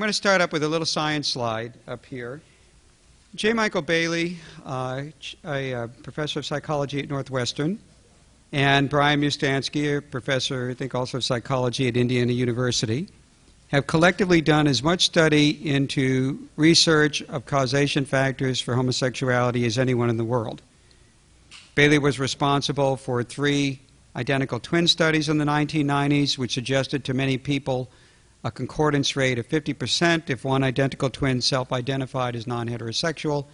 I'm going to start up with a little science slide up here. J. Michael Bailey, a professor of psychology at Northwestern, and Brian Mustanski, a professor, I think, also of psychology at Indiana University, have collectively done as much study into research of causation factors for homosexuality as anyone in the world. Bailey was responsible for 3 identical twin studies in the 1990s, which suggested to many people a concordance rate of 50% if one identical twin self-identified as non-heterosexual,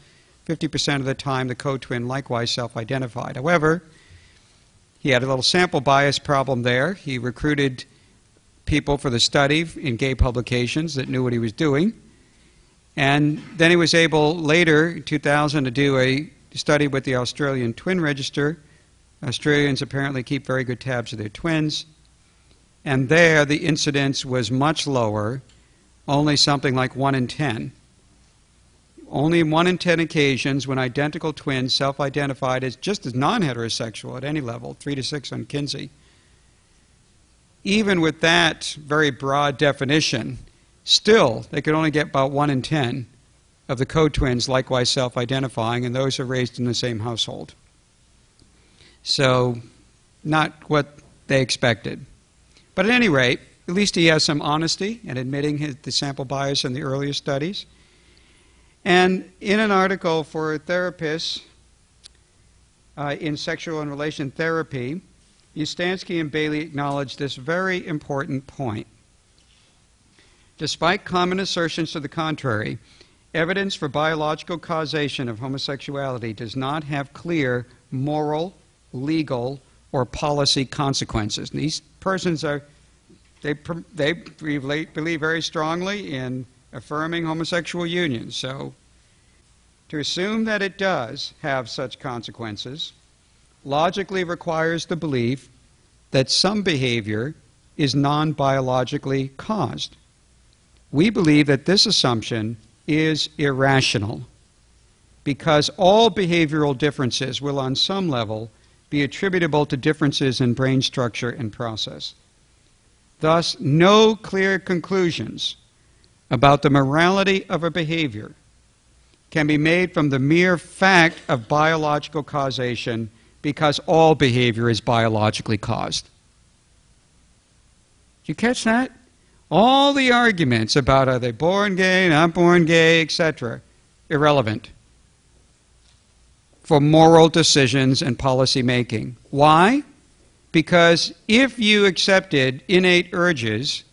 50% of the time the co-twin likewise self-identified. However, he had a little sample bias problem there. He recruited people for the study in gay publications that knew what he was doing. And then he was able later, in 2000, to do a study with the Australian Twin Register. Australians apparently keep very good tabs of their twins. And there, the incidence was much lower, only something like 1 in 10. Only 1 in 10 occasions when identical twins self-identified as just as non-heterosexual at any level, 3 to 6 on Kinsey. Even with that very broad definition, still, they could only get about 1 in 10 of the co-twins likewise self-identifying, and those are raised in the same household. So, not what they expected. But at any rate, at least he has some honesty in admitting the sample bias in the earlier studies. And in an article for therapists in Sexual and Relation Therapy, Ustansky and Bailey acknowledged this very important point. Despite common assertions to the contrary, evidence for biological causation of homosexuality does not have clear moral, legal, or policy consequences. And these persons are, they believe very strongly in affirming homosexual union. So to assume that it does have such consequences logically requires the belief that some behavior is non-biologically caused. We believe that this assumption is irrational because all behavioral differences will on some level be attributable to differences in brain structure and process. Thus, no clear conclusions about the morality of a behavior can be made from the mere fact of biological causation because all behavior is biologically caused. Did you catch that? All the arguments about are they born gay, not born gay, etc., irrelevant for moral decisions and policy making. Why? Because if you accepted innate urges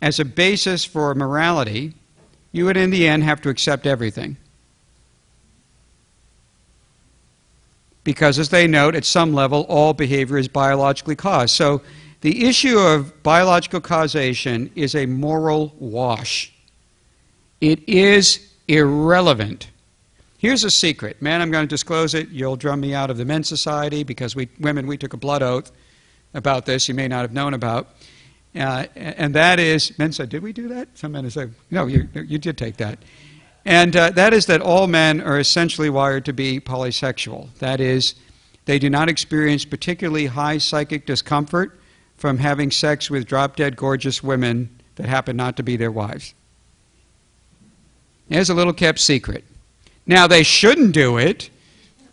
as a basis for morality, you would in the end have to accept everything. Because as they note, at some level, all behavior is biologically caused. So the issue of biological causation is a moral wash. It is irrelevant. Here's a secret. Man, I'm going to disclose it. You'll drum me out of the Men's Society because we women took a blood oath about this you may not have known about. And that is, men said, did we do that? Some men said, no, you did take that. And that is that all men are essentially wired to be polysexual. That is, they do not experience particularly high psychic discomfort from having sex with drop-dead gorgeous women that happen not to be their wives. There's a little kept secret. Now, they shouldn't do it,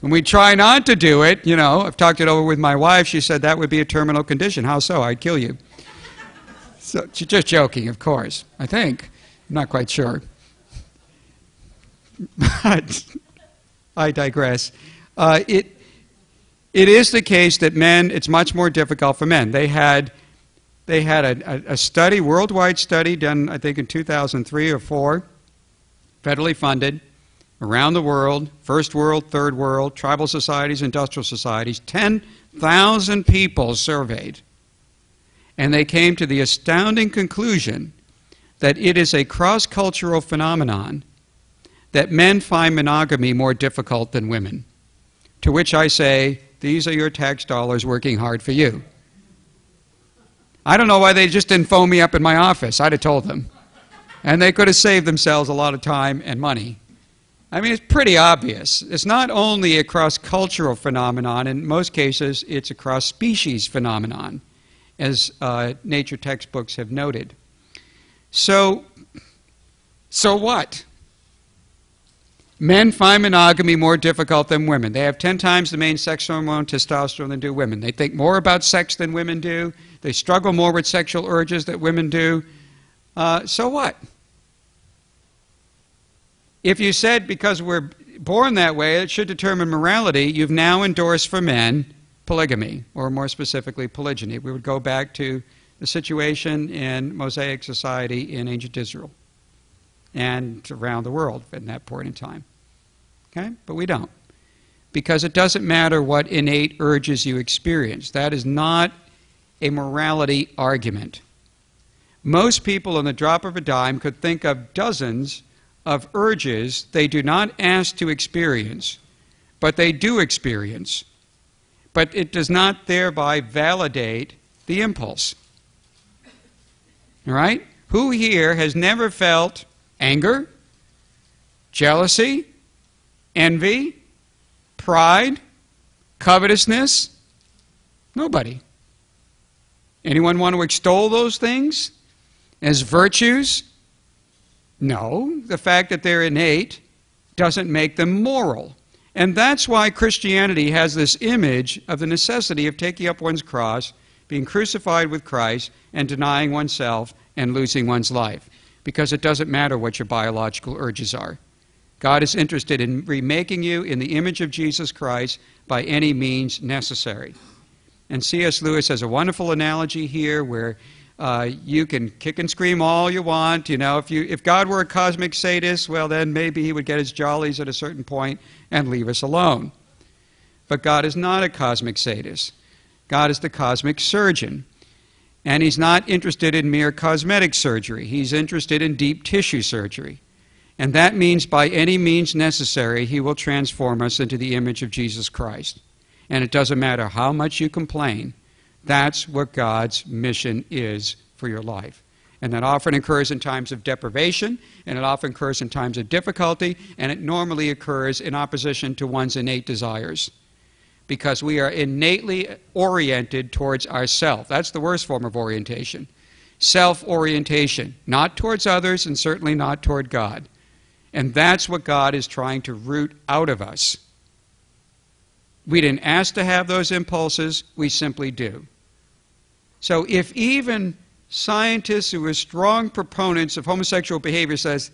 and we try not to do it. You know, I've talked it over with my wife. She said that would be a terminal condition. How so? I'd kill you. So she's just joking, of course, I think. I'm not quite sure. But I digress. It is the case that men, it's much more difficult for men. They had a study, worldwide study done, I think, in 2003 or 4, federally funded, around the world, first world, third world, tribal societies, industrial societies, 10,000 people surveyed. And they came to the astounding conclusion that it is a cross-cultural phenomenon that men find monogamy more difficult than women. To which I say, these are your tax dollars working hard for you. I don't know why they just didn't phone me up in my office. I'd have told them. And they could have saved themselves a lot of time and money. I mean, it's pretty obvious. It's not only a cross-cultural phenomenon. In most cases, it's a cross-species phenomenon, as nature textbooks have noted. So what? Men find monogamy more difficult than women. They have 10 times the main sex hormone, testosterone, than do women. They think more about sex than women do. They struggle more with sexual urges that women do. So what? If you said because we're born that way, it should determine morality, you've now endorsed for men polygamy, or more specifically, polygyny. We would go back to the situation in Mosaic society in ancient Israel and around the world at that point in time. Okay? But we don't. Because it doesn't matter what innate urges you experience. That is not a morality argument. Most people on the drop of a dime could think of dozens of urges they do not ask to experience, but they do experience. But it does not thereby validate the impulse. All right? Who here has never felt anger, jealousy, envy, pride, covetousness? Nobody. Anyone want to extol those things as virtues? No, the fact that they're innate doesn't make them moral. And that's why Christianity has this image of the necessity of taking up one's cross, being crucified with Christ, and denying oneself and losing one's life. Because it doesn't matter what your biological urges are. God is interested in remaking you in the image of Jesus Christ by any means necessary. And C.S. Lewis has a wonderful analogy here where you can kick and scream all you want. You know, if God were a cosmic sadist, well, then maybe he would get his jollies at a certain point and leave us alone. But God is not a cosmic sadist. God is the cosmic surgeon. And he's not interested in mere cosmetic surgery. He's interested in deep tissue surgery. And that means by any means necessary, he will transform us into the image of Jesus Christ. And it doesn't matter how much you complain. That's what God's mission is for your life. And that often occurs in times of deprivation, and it often occurs in times of difficulty, and it normally occurs in opposition to one's innate desires. Because we are innately oriented towards ourself. That's the worst form of orientation. Self-orientation, not towards others and certainly not toward God. And that's what God is trying to root out of us. We didn't ask to have those impulses, we simply do. So if even scientists who are strong proponents of homosexual behavior says,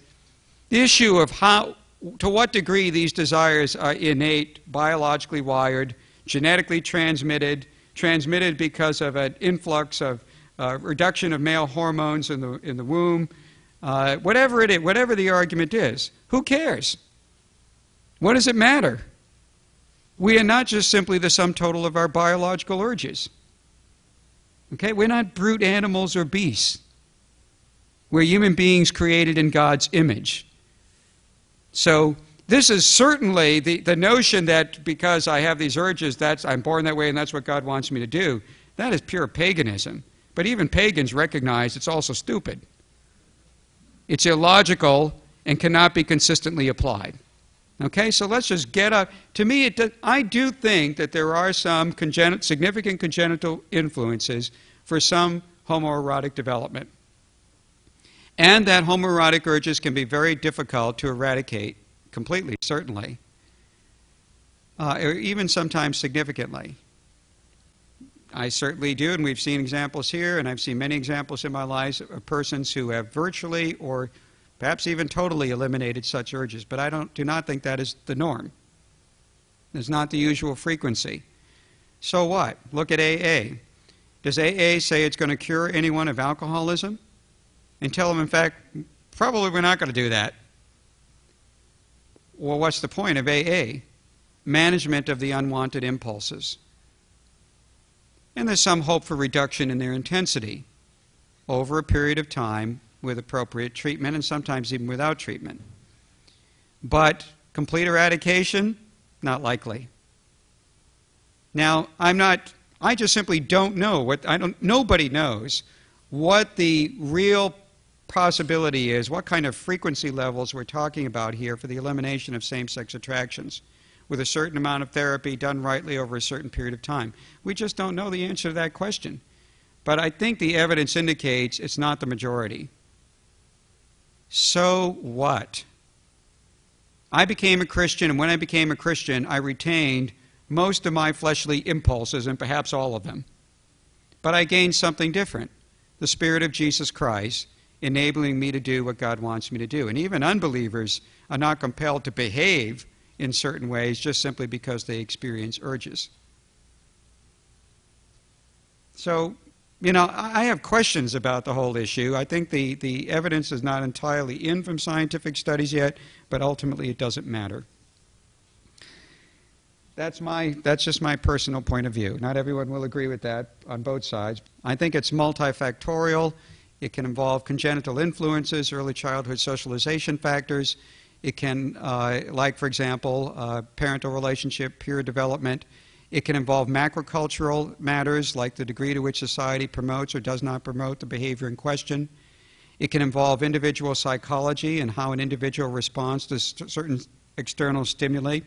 the issue of how, to what degree these desires are innate, biologically wired, genetically transmitted because of an influx of reduction of male hormones in the womb, whatever it is, whatever the argument is, who cares? What does it matter? We are not just simply the sum total of our biological urges. Okay? We're not brute animals or beasts. We're human beings created in God's image. So this is certainly the notion that because I have these urges, I'm born that way and that's what God wants me to do. That is pure paganism. But even pagans recognize it's also stupid. It's illogical and cannot be consistently applied. Okay, so let's just get up. To me, I do think that there are some significant congenital influences for some homoerotic development. And that homoerotic urges can be very difficult to eradicate completely, certainly, or even sometimes significantly. I certainly do, and we've seen examples here, and I've seen many examples in my life of persons who have virtually or perhaps even totally eliminated such urges, but I do not think that is the norm. It's not the usual frequency. So what? Look at AA. Does AA say it's going to cure anyone of alcoholism? And tell them, in fact, probably we're not going to do that. Well, what's the point of AA? Management of the unwanted impulses. And there's some hope for reduction in their intensity over a period of time with appropriate treatment and sometimes even without treatment. But complete eradication, not likely. Now, I just simply don't know nobody knows what the real possibility is, what kind of frequency levels we're talking about here for the elimination of same-sex attractions with a certain amount of therapy done rightly over a certain period of time. We just don't know the answer to that question. But I think the evidence indicates it's not the majority. so what? I became a Christian, and when I became a Christian, I retained most of my fleshly impulses, and perhaps all of them. But I gained something different, the Spirit of Jesus Christ, enabling me to do what God wants me to do. And even unbelievers are not compelled to behave in certain ways just simply because they experience urges. So, you know, I have questions about the whole issue. I think the evidence is not entirely in from scientific studies yet, but ultimately it doesn't matter. That's just my personal point of view. Not everyone will agree with that on both sides. I think it's multifactorial. It can involve congenital influences, early childhood socialization factors. It can, like for example, parental relationship, peer development. It can involve macrocultural matters like the degree to which society promotes or does not promote the behavior in question. It can involve individual psychology and how an individual responds to certain external stimuli.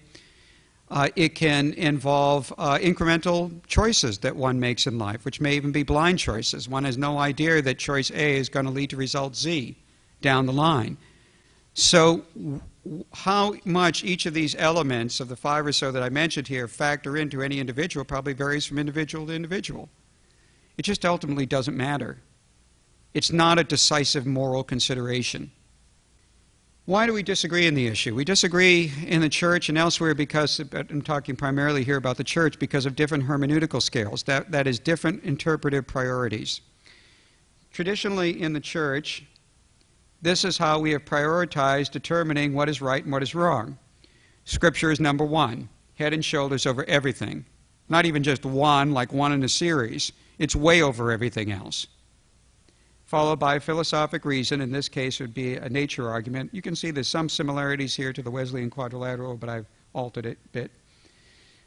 It can involve incremental choices that one makes in life, which may even be blind choices. One has no idea that choice A is going to lead to result Z down the line. So how much each of these elements of the five or so that I mentioned here factor into any individual probably varies from individual to individual. It just ultimately doesn't matter. It's not a decisive moral consideration. Why do we disagree in the issue? We disagree in the church and elsewhere because, but I'm talking primarily here about the church, because of different hermeneutical scales. That is, different interpretive priorities. Traditionally in the church, this is how we have prioritized determining what is right and what is wrong. Scripture is number one, head and shoulders over everything. Not even just one, like one in a series. It's way over everything else. Followed by philosophic reason. In this case, it would be a nature argument. You can see there's some similarities here to the Wesleyan quadrilateral, but I've altered it a bit.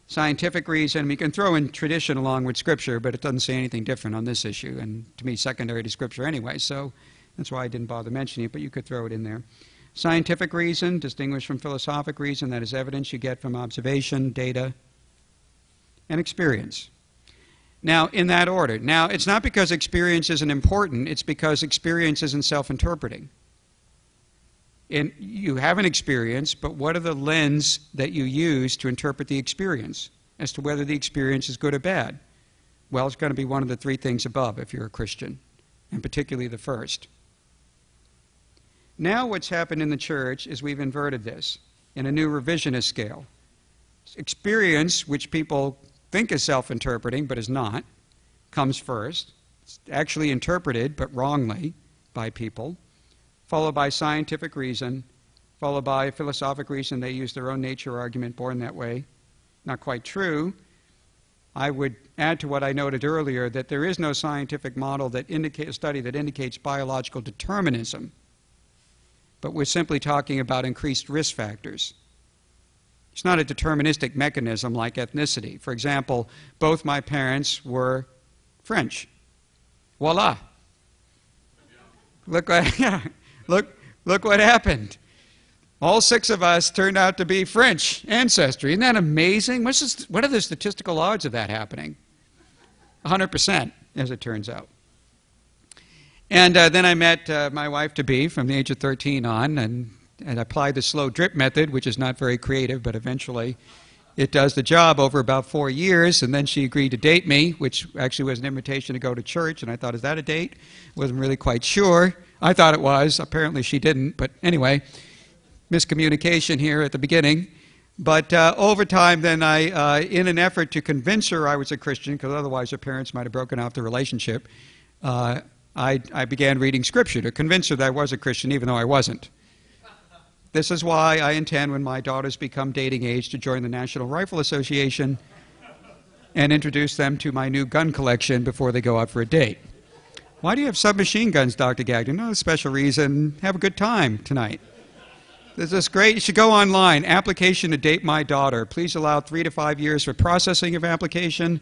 Scientific reason. We can throw in tradition along with Scripture, but it doesn't say anything different on this issue, and to me, secondary to Scripture anyway, so that's why I didn't bother mentioning it, but you could throw it in there. Scientific reason, distinguished from philosophic reason. That is evidence you get from observation, data, and experience. Now, in that order. Now, it's not because experience isn't important. It's because experience isn't self-interpreting. And you have an experience, but what are the lens that you use to interpret the experience as to whether the experience is good or bad? Well, it's going to be one of the three things above if you're a Christian, and particularly the first. Now what's happened in the church is we've inverted this in a new revisionist scale. Experience, which people think is self-interpreting, but is not, comes first. It's actually interpreted, but wrongly, by people, followed by scientific reason, followed by philosophic reason. They use their own nature argument, born that way. Not quite true. I would add to what I noted earlier that there is no scientific model that indicates, study that indicates biological determinism, but we're simply talking about increased risk factors. It's not a deterministic mechanism like ethnicity. For example, both my parents were French. Voila. Look what happened. All six of us turned out to be French ancestry. Isn't that amazing? What are the statistical odds of that happening? 100%, as it turns out. And then I met my wife-to-be from the age of 13 on, and apply the slow drip method, which is not very creative, but eventually it does the job over about 4 years. And then she agreed to date me, which actually was an invitation to go to church. And I thought, is that a date? Wasn't really quite sure. I thought it was. Apparently she didn't. But anyway, miscommunication here at the beginning. But over time, then I, in an effort to convince her I was a Christian, because otherwise her parents might have broken off the relationship, I began reading Scripture to convince her that I was a Christian, even though I wasn't. This is why I intend, when my daughters become dating age, to join the National Rifle Association and introduce them to my new gun collection before they go out for a date. Why do you have submachine guns, Dr. Gagnon? No special reason. Have a good time tonight. This is great. You should go online. Application to date my daughter. Please allow 3 to 5 years for processing of application.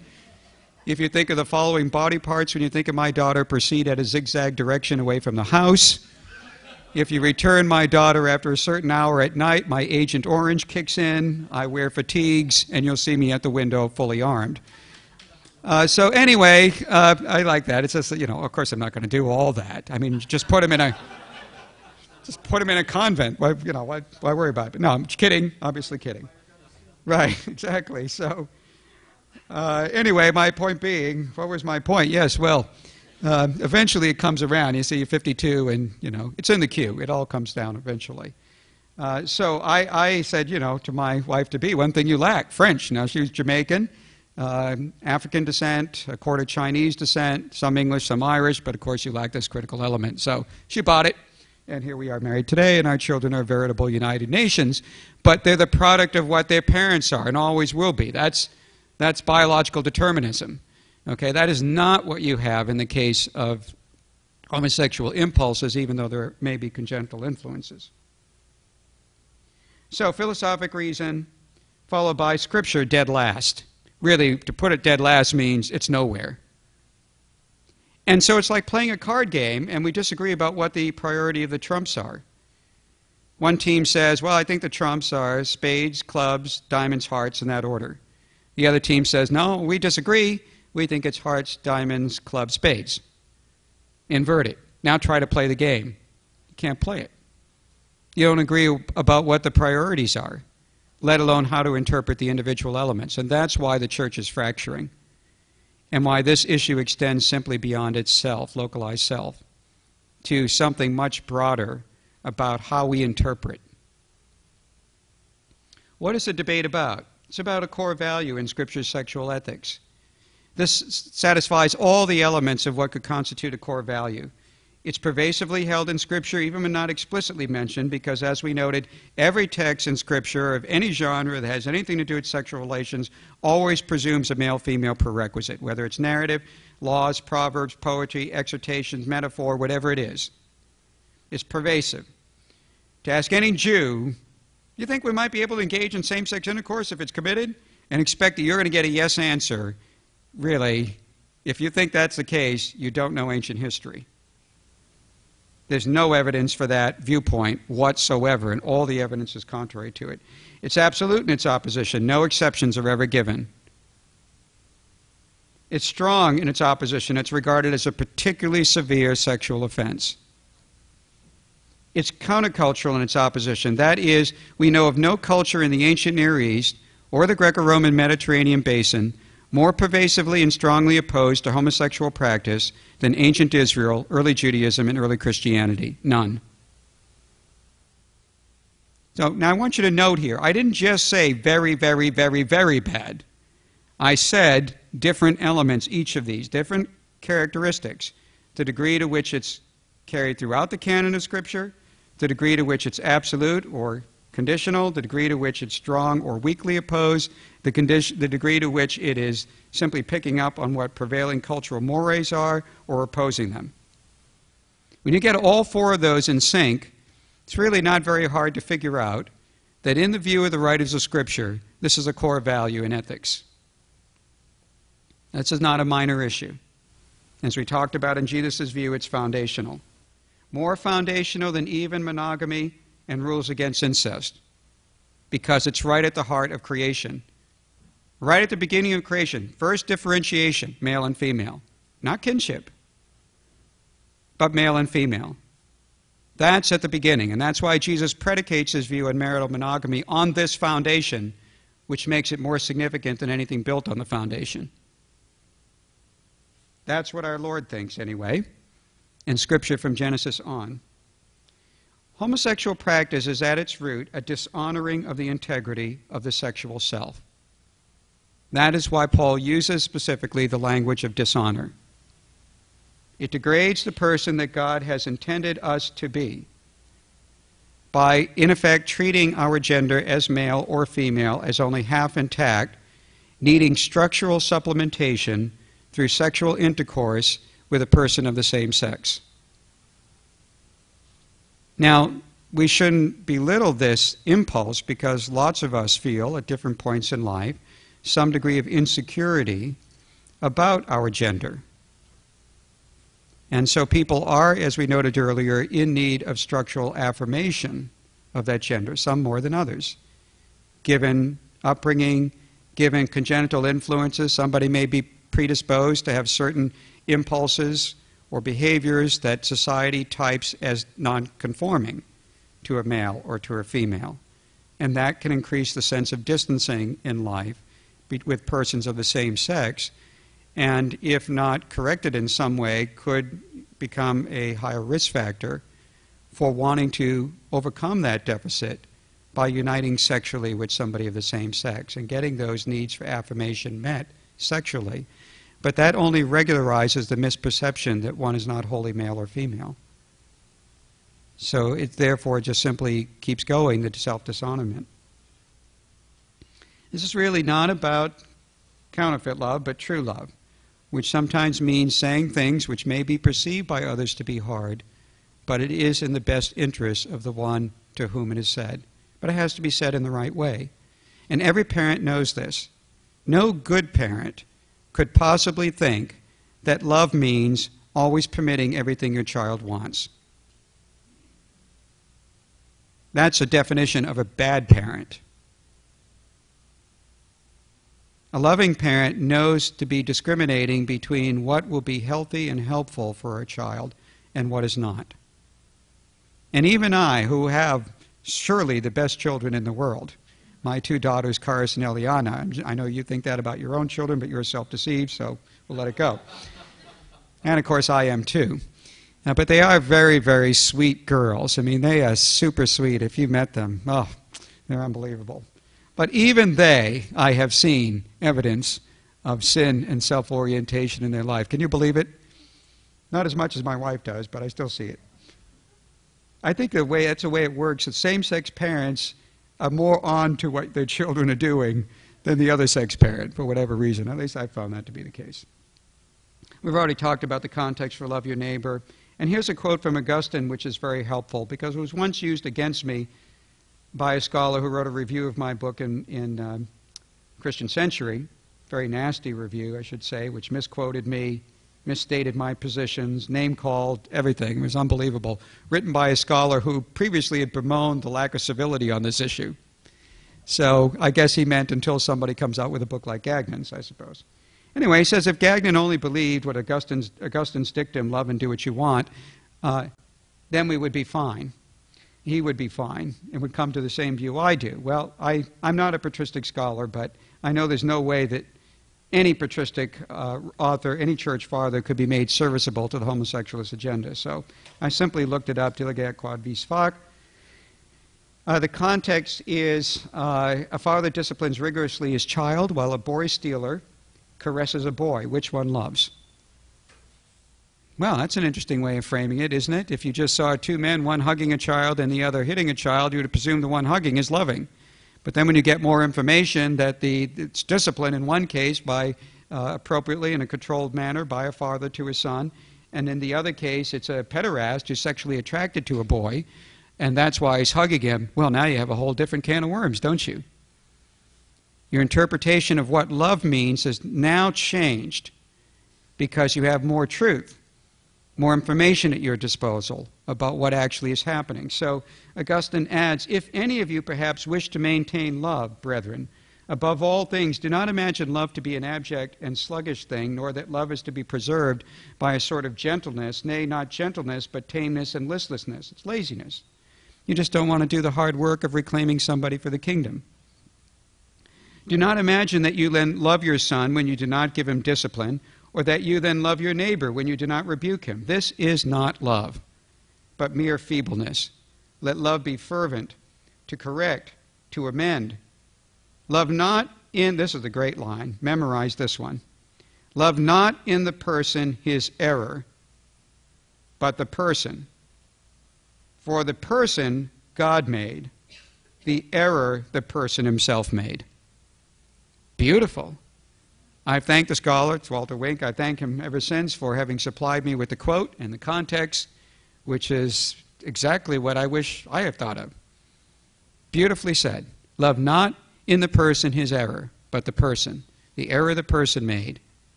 If you think of the following body parts when you think of my daughter, proceed at a zigzag direction away from the house. If you return my daughter after a certain hour at night, my Agent Orange kicks in, I wear fatigues, and you'll see me at the window fully armed. So anyway, I like that. It's just, you know, of course I'm not going to do all that. I mean, just put him in a Just put him in a convent. Why, you know, why worry about it? But no, I'm kidding. Obviously kidding. Right, exactly. So anyway, my point being, what was my point? Yes, well, eventually it comes around. You see, you're 52 and, you know, it's in the queue. It all comes down eventually. So I said, you know, to my wife-to-be, one thing you lack, French. Now, she was Jamaican, African descent, a quarter Chinese descent, some English, some Irish, but of course you lack this critical element. So she bought it. And here we are married today, and our children are veritable United Nations, but they're the product of what their parents are and always will be. That's biological determinism. Okay, that is not what you have in the case of homosexual impulses, even though there may be congenital influences. So philosophic reason followed by scripture dead last. Really, to put it dead last means it's nowhere. And so it's like playing a card game, and we disagree about what the priority of the trumps are. One team says, well, I think the trumps are spades, clubs, diamonds, hearts, in that order. The other team says, no, we disagree. We think it's hearts, diamonds, clubs, spades. Invert it. Now try to play the game. You can't play it. You don't agree about what the priorities are, let alone how to interpret the individual elements. And that's why the church is fracturing, and why this issue extends simply beyond itself, localized self, to something much broader about how we interpret. What is the debate about? It's about a core value in Scripture's sexual ethics. This satisfies all the elements of what could constitute a core value. It's pervasively held in Scripture, even when not explicitly mentioned, because as we noted, every text in Scripture of any genre that has anything to do with sexual relations always presumes a male-female prerequisite, whether it's narrative, laws, proverbs, poetry, exhortations, metaphor, whatever it is. It's pervasive. To ask any Jew, you think we might be able to engage in same-sex intercourse if it's committed? And expect that you're going to get a yes answer. Really, if you think that's the case, you don't know ancient history. There's no evidence for that viewpoint whatsoever, and all the evidence is contrary to it. It's absolute in its opposition. No exceptions are ever given. It's strong in its opposition. It's regarded as a particularly severe sexual offense. It's countercultural in its opposition. That is, we know of no culture in the ancient Near East or the Greco-Roman Mediterranean basin more pervasively and strongly opposed to homosexual practice than ancient Israel, early Judaism, and early Christianity. None. So now I want you to note here, I didn't just say very, very, very, very bad. I said different elements, each of these, different characteristics, the degree to which it's carried throughout the canon of Scripture, the degree to which it's absolute or conditional, the degree to which it's strong or weakly opposed, the degree to which it is simply picking up on what prevailing cultural mores are or opposing them. When you get all four of those in sync, it's really not very hard to figure out that in the view of the writers of Scripture, this is a core value in ethics. This is not a minor issue. As we talked about in Jesus' view, it's foundational. More foundational than even monogamy and rules against incest, because it's right at the heart of creation. Right at the beginning of creation, first differentiation, male and female. Not kinship, but male and female. That's at the beginning, and that's why Jesus predicates his view on marital monogamy on this foundation, which makes it more significant than anything built on the foundation. That's what our Lord thinks anyway, in Scripture from Genesis on. Homosexual practice is at its root a dishonoring of the integrity of the sexual self. That is why Paul uses specifically the language of dishonor. It degrades the person that God has intended us to be by, in effect, treating our gender as male or female as only half intact, needing structural supplementation through sexual intercourse with a person of the same sex. Now, we shouldn't belittle this impulse because lots of us feel at different points in life some degree of insecurity about our gender. And so people are, as we noted earlier, in need of structural affirmation of that gender, some more than others. Given upbringing, given congenital influences, somebody may be predisposed to have certain impulses or behaviors that society types as non-conforming. to a male or to a female. And that can increase the sense of distancing in life with persons of the same sex, and if not corrected in some way, could become a higher risk factor for wanting to overcome that deficit by uniting sexually with somebody of the same sex and getting those needs for affirmation met sexually. But that only regularizes the misperception that one is not wholly male or female. So it therefore just simply keeps going, the self-dishonorment. This is really not about counterfeit love, but true love, which sometimes means saying things which may be perceived by others to be hard, but it is in the best interest of the one to whom it is said. But it has to be said in the right way. And every parent knows this. No good parent could possibly think that love means always permitting everything your child wants. That's a definition of a bad parent. A loving parent knows to be discriminating between what will be healthy and helpful for a child and what is not. And even I, who have surely the best children in the world. My two daughters, Karis and Eliana. I know you think that about your own children, but you're self-deceived, so we'll let it go. And of course, I am too. But they are very, very sweet girls. I mean, they are super sweet. If you met them, oh, they're unbelievable. But even they, I have seen evidence of sin and self-orientation in their life. Can you believe it? Not as much as my wife does, but I still see it. I think that's the way it works, that same-sex parents are more on to what their children are doing than the other sex parent, for whatever reason. At least I found that to be the case. We've already talked about the context for love your neighbor. And here's a quote from Augustine, which is very helpful, because it was once used against me by a scholar who wrote a review of my book in Christian Century, very nasty review, I should say, which misquoted me, misstated my positions, name-called, everything. It was unbelievable. Written by a scholar who previously had bemoaned the lack of civility on this issue. So I guess he meant until somebody comes out with a book like Gagnin's, I suppose. Anyway, he says, if Gagnon only believed what Augustine's dictum, love and do what you want, then we would be fine. He would be fine and would come to the same view I do. Well, I'm not a patristic scholar, but I know there's no way that any patristic author, any church father could be made serviceable to the homosexualist agenda. So I simply looked it up, Delegat quod vis fac. The context is a father disciplines rigorously his child while a boy stealer caresses a boy. Which one loves? Well, that's an interesting way of framing it, isn't it? If you just saw two men, one hugging a child and the other hitting a child, you would presume the one hugging is loving. But then when you get more information that it's discipline in one case by appropriately in a controlled manner by a father to his son, and in the other case it's a pederast who's sexually attracted to a boy, and that's why he's hugging him, well, now you have a whole different can of worms, don't you? Your interpretation of what love means has now changed because you have more truth, more information at your disposal about what actually is happening. So Augustine adds, if any of you perhaps wish to maintain love, brethren, above all things, do not imagine love to be an abject and sluggish thing, nor that love is to be preserved by a sort of gentleness, nay, not gentleness, but tameness and listlessness. It's laziness. You just don't want to do the hard work of reclaiming somebody for the kingdom. Do not imagine that you then love your son when you do not give him discipline, or that you then love your neighbor when you do not rebuke him. This is not love, but mere feebleness. Let love be fervent, to correct, to amend. Love not in, this is the great line, memorize this one. Love not in the person his error, but the person. For the person God made, the error the person himself made. Beautiful. I thank the scholar, it's Walter Wink, I thank him ever since for having supplied me with the quote and the context, which is exactly what I wish I had thought of. Beautifully said. Love not in the person his error, but the person. The error the person made.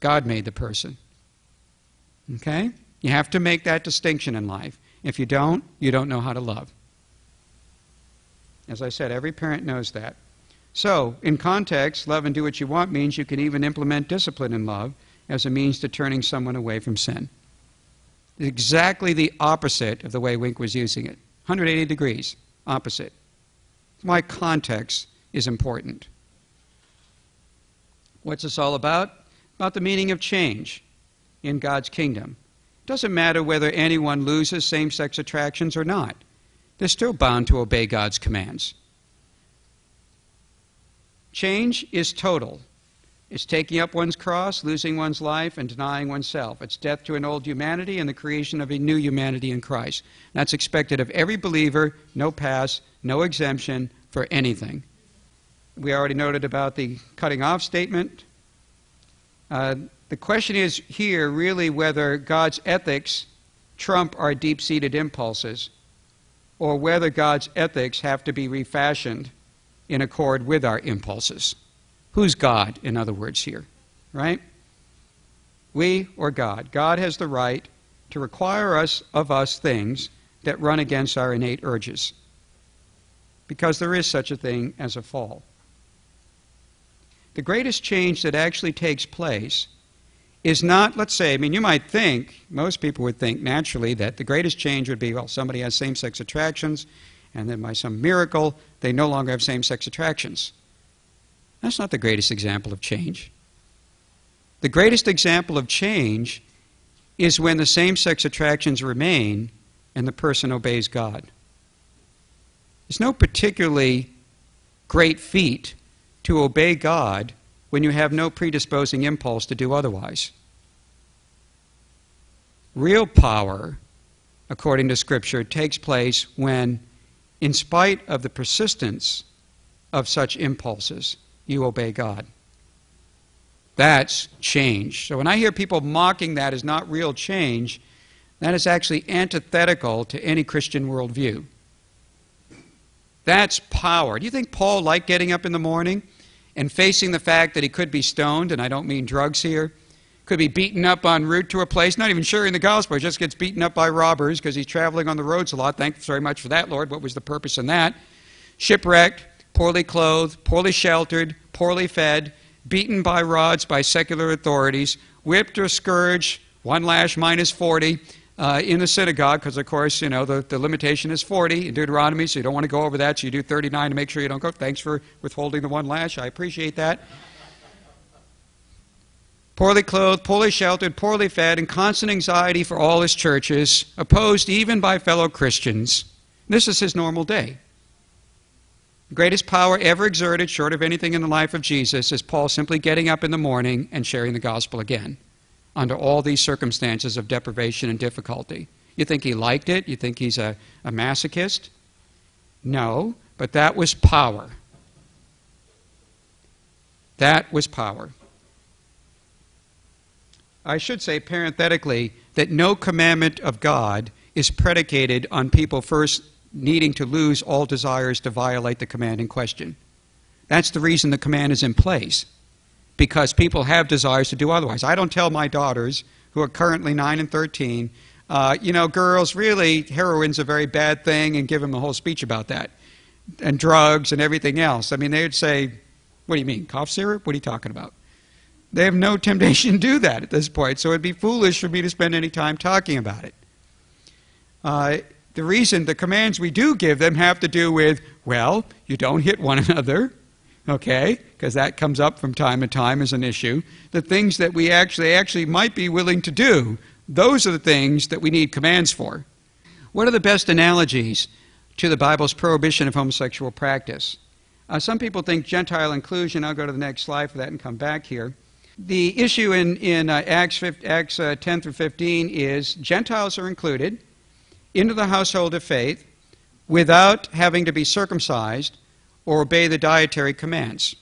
God made the person. Okay? You have to make that distinction in life. If you don't, you don't know how to love. As I said, every parent knows that. So, in context, love and do what you want means you can even implement discipline in love as a means to turning someone away from sin. Exactly the opposite of the way Wink was using it. 180 degrees opposite. That's why context is important. What's this all about? About the meaning of change in God's kingdom. It doesn't matter whether anyone loses same-sex attractions or not. They're still bound to obey God's commands. Change is total. It's taking up one's cross, losing one's life, and denying oneself. It's death to an old humanity and the creation of a new humanity in Christ. And that's expected of every believer, no pass, no exemption for anything. We already noted about the cutting off statement. The question is here really whether God's ethics trump our deep-seated impulses, or whether God's ethics have to be refashioned in accord with our impulses. Who's God, in other words, here, right? We or God? God has the right to require of us things that run against our innate urges, because there is such a thing as a fall. The greatest change that actually takes place is not, let's say, I mean, you might think, most people would think naturally that the greatest change would be, well, somebody has same-sex attractions, and then by some miracle, they no longer have same-sex attractions. That's not the greatest example of change. The greatest example of change is when the same-sex attractions remain and the person obeys God. It's no particularly great feat to obey God when you have no predisposing impulse to do otherwise. Real power, according to Scripture, takes place when, in spite of the persistence of such impulses, you obey God. That's change. So when I hear people mocking that as not real change, that is actually antithetical to any Christian worldview. That's power. Do you think Paul liked getting up in the morning and facing the fact that he could be stoned, and I don't mean drugs here, could be beaten up en route to a place, not even sharing the gospel, he just gets beaten up by robbers because he's traveling on the roads a lot. Thanks very much for that, Lord. What was the purpose in that? Shipwrecked, poorly clothed, poorly sheltered, poorly fed, beaten by rods by secular authorities, whipped or scourged, one lash minus 40, in the synagogue, because of course, you know, the limitation is 40 in Deuteronomy, so you don't want to go over that, so you do 39 to make sure you don't go. Thanks for withholding the one lash, I appreciate that. Poorly clothed, poorly sheltered, poorly fed, in constant anxiety for all his churches, opposed even by fellow Christians. This is his normal day. The greatest power ever exerted, short of anything in the life of Jesus, is Paul simply getting up in the morning and sharing the gospel again, under all these circumstances of deprivation and difficulty. You think he liked it? You think he's a masochist? No, but that was power. That was power. I should say parenthetically that no commandment of God is predicated on people first needing to lose all desires to violate the command in question. That's the reason the command is in place, because people have desires to do otherwise. I don't tell my daughters, who are currently 9 and 13, you know, girls, really, heroin's a very bad thing, and give them a whole speech about that, and drugs and everything else. I mean, they would say, what do you mean, cough syrup? What are you talking about? They have no temptation to do that at this point, so it would be foolish for me to spend any time talking about it. The reason the commands we do give them have to do with, well, you don't hit one another, okay, because that comes up from time to time as an issue. The things that we actually might be willing to do, those are the things that we need commands for. What are the best analogies to the Bible's prohibition of homosexual practice? Some people think Gentile inclusion. I'll go to the next slide for that and come back here. The issue in Acts 10 through 15 is Gentiles are included into the household of faith without having to be circumcised or obey the dietary commands.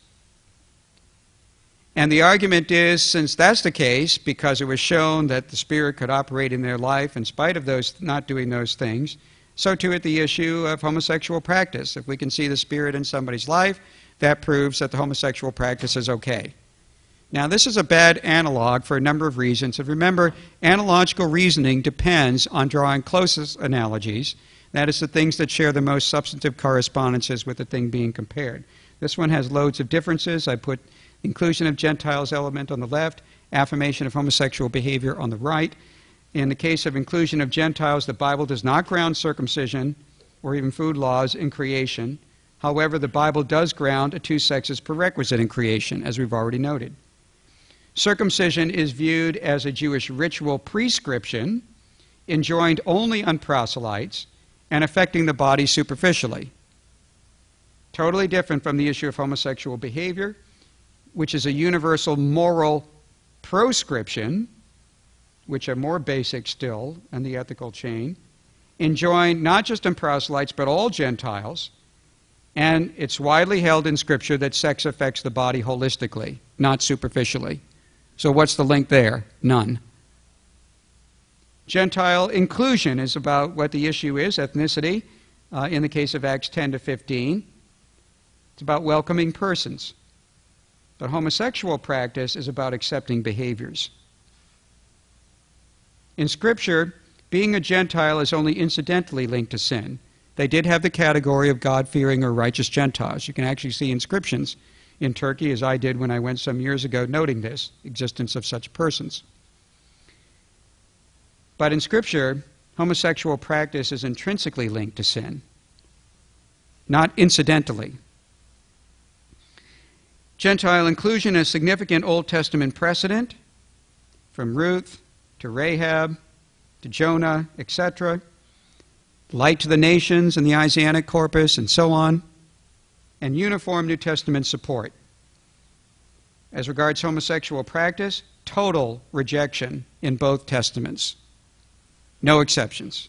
And the argument is, since that's the case, because it was shown that the Spirit could operate in their life in spite of those not doing those things, so too at the issue of homosexual practice. If we can see the Spirit in somebody's life, that proves that the homosexual practice is okay. Now, this is a bad analog for a number of reasons. And remember, analogical reasoning depends on drawing closest analogies. That is, the things that share the most substantive correspondences with the thing being compared. This one has loads of differences. I put inclusion of Gentiles element on the left, affirmation of homosexual behavior on the right. In the case of inclusion of Gentiles, the Bible does not ground circumcision or even food laws in creation. However, the Bible does ground a two sexes prerequisite in creation, as we've already noted. Circumcision is viewed as a Jewish ritual prescription, enjoined only on proselytes and affecting the body superficially. Totally different from the issue of homosexual behavior, which is a universal moral proscription, which are more basic still in the ethical chain, enjoined not just on proselytes but all Gentiles, and it's widely held in Scripture that sex affects the body holistically, not superficially. So what's the link there? None. Gentile inclusion is about what the issue is, ethnicity, in the case of Acts 10 to 15. It's about welcoming persons. But homosexual practice is about accepting behaviors. In Scripture, being a Gentile is only incidentally linked to sin. They did have the category of God-fearing or righteous Gentiles. You can actually see inscriptions in Turkey, as I did when I went some years ago, noting this, existence of such persons. But in Scripture, homosexual practice is intrinsically linked to sin, not incidentally. Gentile inclusion has significant Old Testament precedent, from Ruth to Rahab to Jonah, etc. Light to the nations and the Isaianic corpus and so on, and uniform New Testament support. As regards homosexual practice, total rejection in both testaments. No exceptions.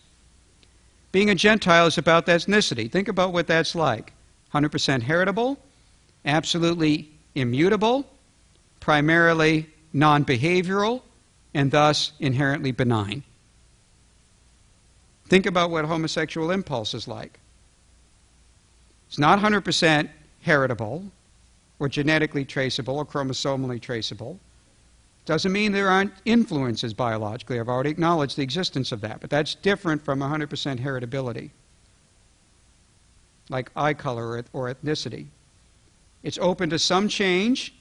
Being a Gentile is about ethnicity. Think about what that's like. 100% heritable, absolutely immutable, primarily non-behavioral, and thus inherently benign. Think about what homosexual impulse is like. It's not 100% heritable or genetically traceable or chromosomally traceable. Doesn't mean there aren't influences biologically. I've already acknowledged the existence of that, but that's different from 100% heritability, like eye color or ethnicity. It's open to some change,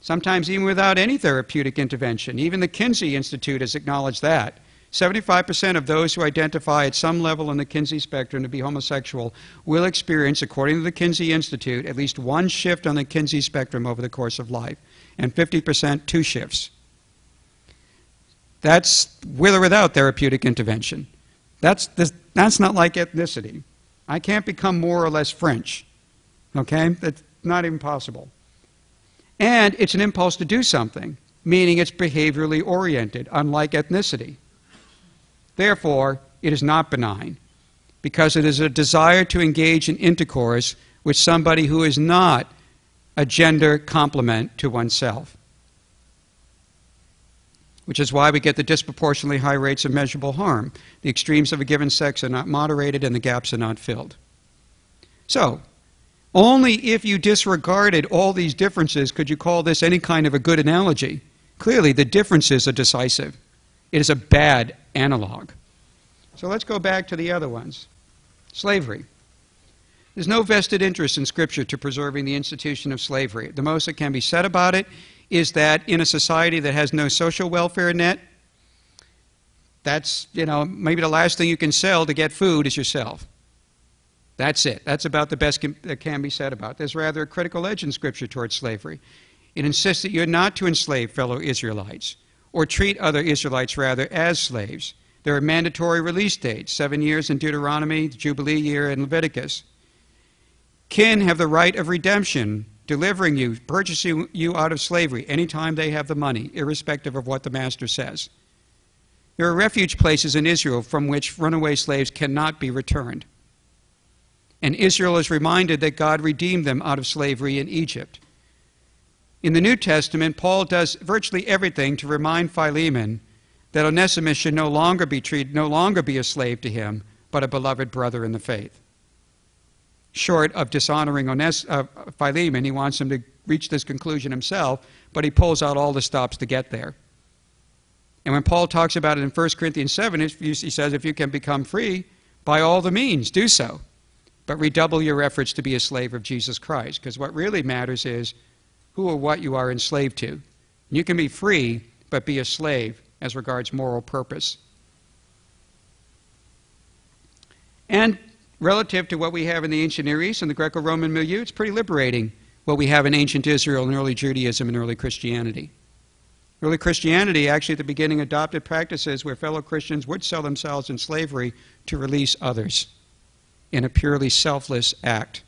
sometimes even without any therapeutic intervention. Even the Kinsey Institute has acknowledged that. 75% of those who identify at some level in the Kinsey spectrum to be homosexual will experience, according to the Kinsey Institute, at least one shift on the Kinsey spectrum over the course of life, and 50% two shifts. That's with or without therapeutic intervention. That's not like ethnicity. I can't become more or less French, okay? That's not even possible. And it's an impulse to do something, meaning it's behaviorally oriented, unlike ethnicity. Therefore, it is not benign, because it is a desire to engage in intercourse with somebody who is not a gender complement to oneself, which is why we get the disproportionately high rates of measurable harm. The extremes of a given sex are not moderated and the gaps are not filled. So, only if you disregarded all these differences could you call this any kind of a good analogy. Clearly, the differences are decisive. It is a bad analog. So let's go back to the other ones. Slavery. There's no vested interest in Scripture to preserving the institution of slavery. The most that can be said about it is that in a society that has no social welfare net, that's, maybe the last thing you can sell to get food is yourself. That's it. That's about the best that can be said about it. There's rather a critical edge in Scripture towards slavery. It insists that you're not to enslave fellow Israelites, or treat other Israelites, rather, as slaves. There are mandatory release dates, 7 years in Deuteronomy, the Jubilee year in Leviticus. Kin have the right of redemption, delivering you, purchasing you out of slavery anytime they have the money, irrespective of what the master says. There are refuge places in Israel from which runaway slaves cannot be returned. And Israel is reminded that God redeemed them out of slavery in Egypt. In the New Testament, Paul does virtually everything to remind Philemon that Onesimus should no longer be a slave to him, but a beloved brother in the faith. Short of dishonoring Philemon, he wants him to reach this conclusion himself, but he pulls out all the stops to get there. And when Paul talks about it in 1 Corinthians 7, he says, if you can become free, by all the means, do so. But redouble your efforts to be a slave of Jesus Christ, because what really matters is who or what you are enslaved to. You can be free, but be a slave as regards moral purpose. And relative to what we have in the ancient Near East and the Greco-Roman milieu, it's pretty liberating what we have in ancient Israel and early Judaism and early Christianity. Early Christianity actually at the beginning adopted practices where fellow Christians would sell themselves in slavery to release others in a purely selfless act.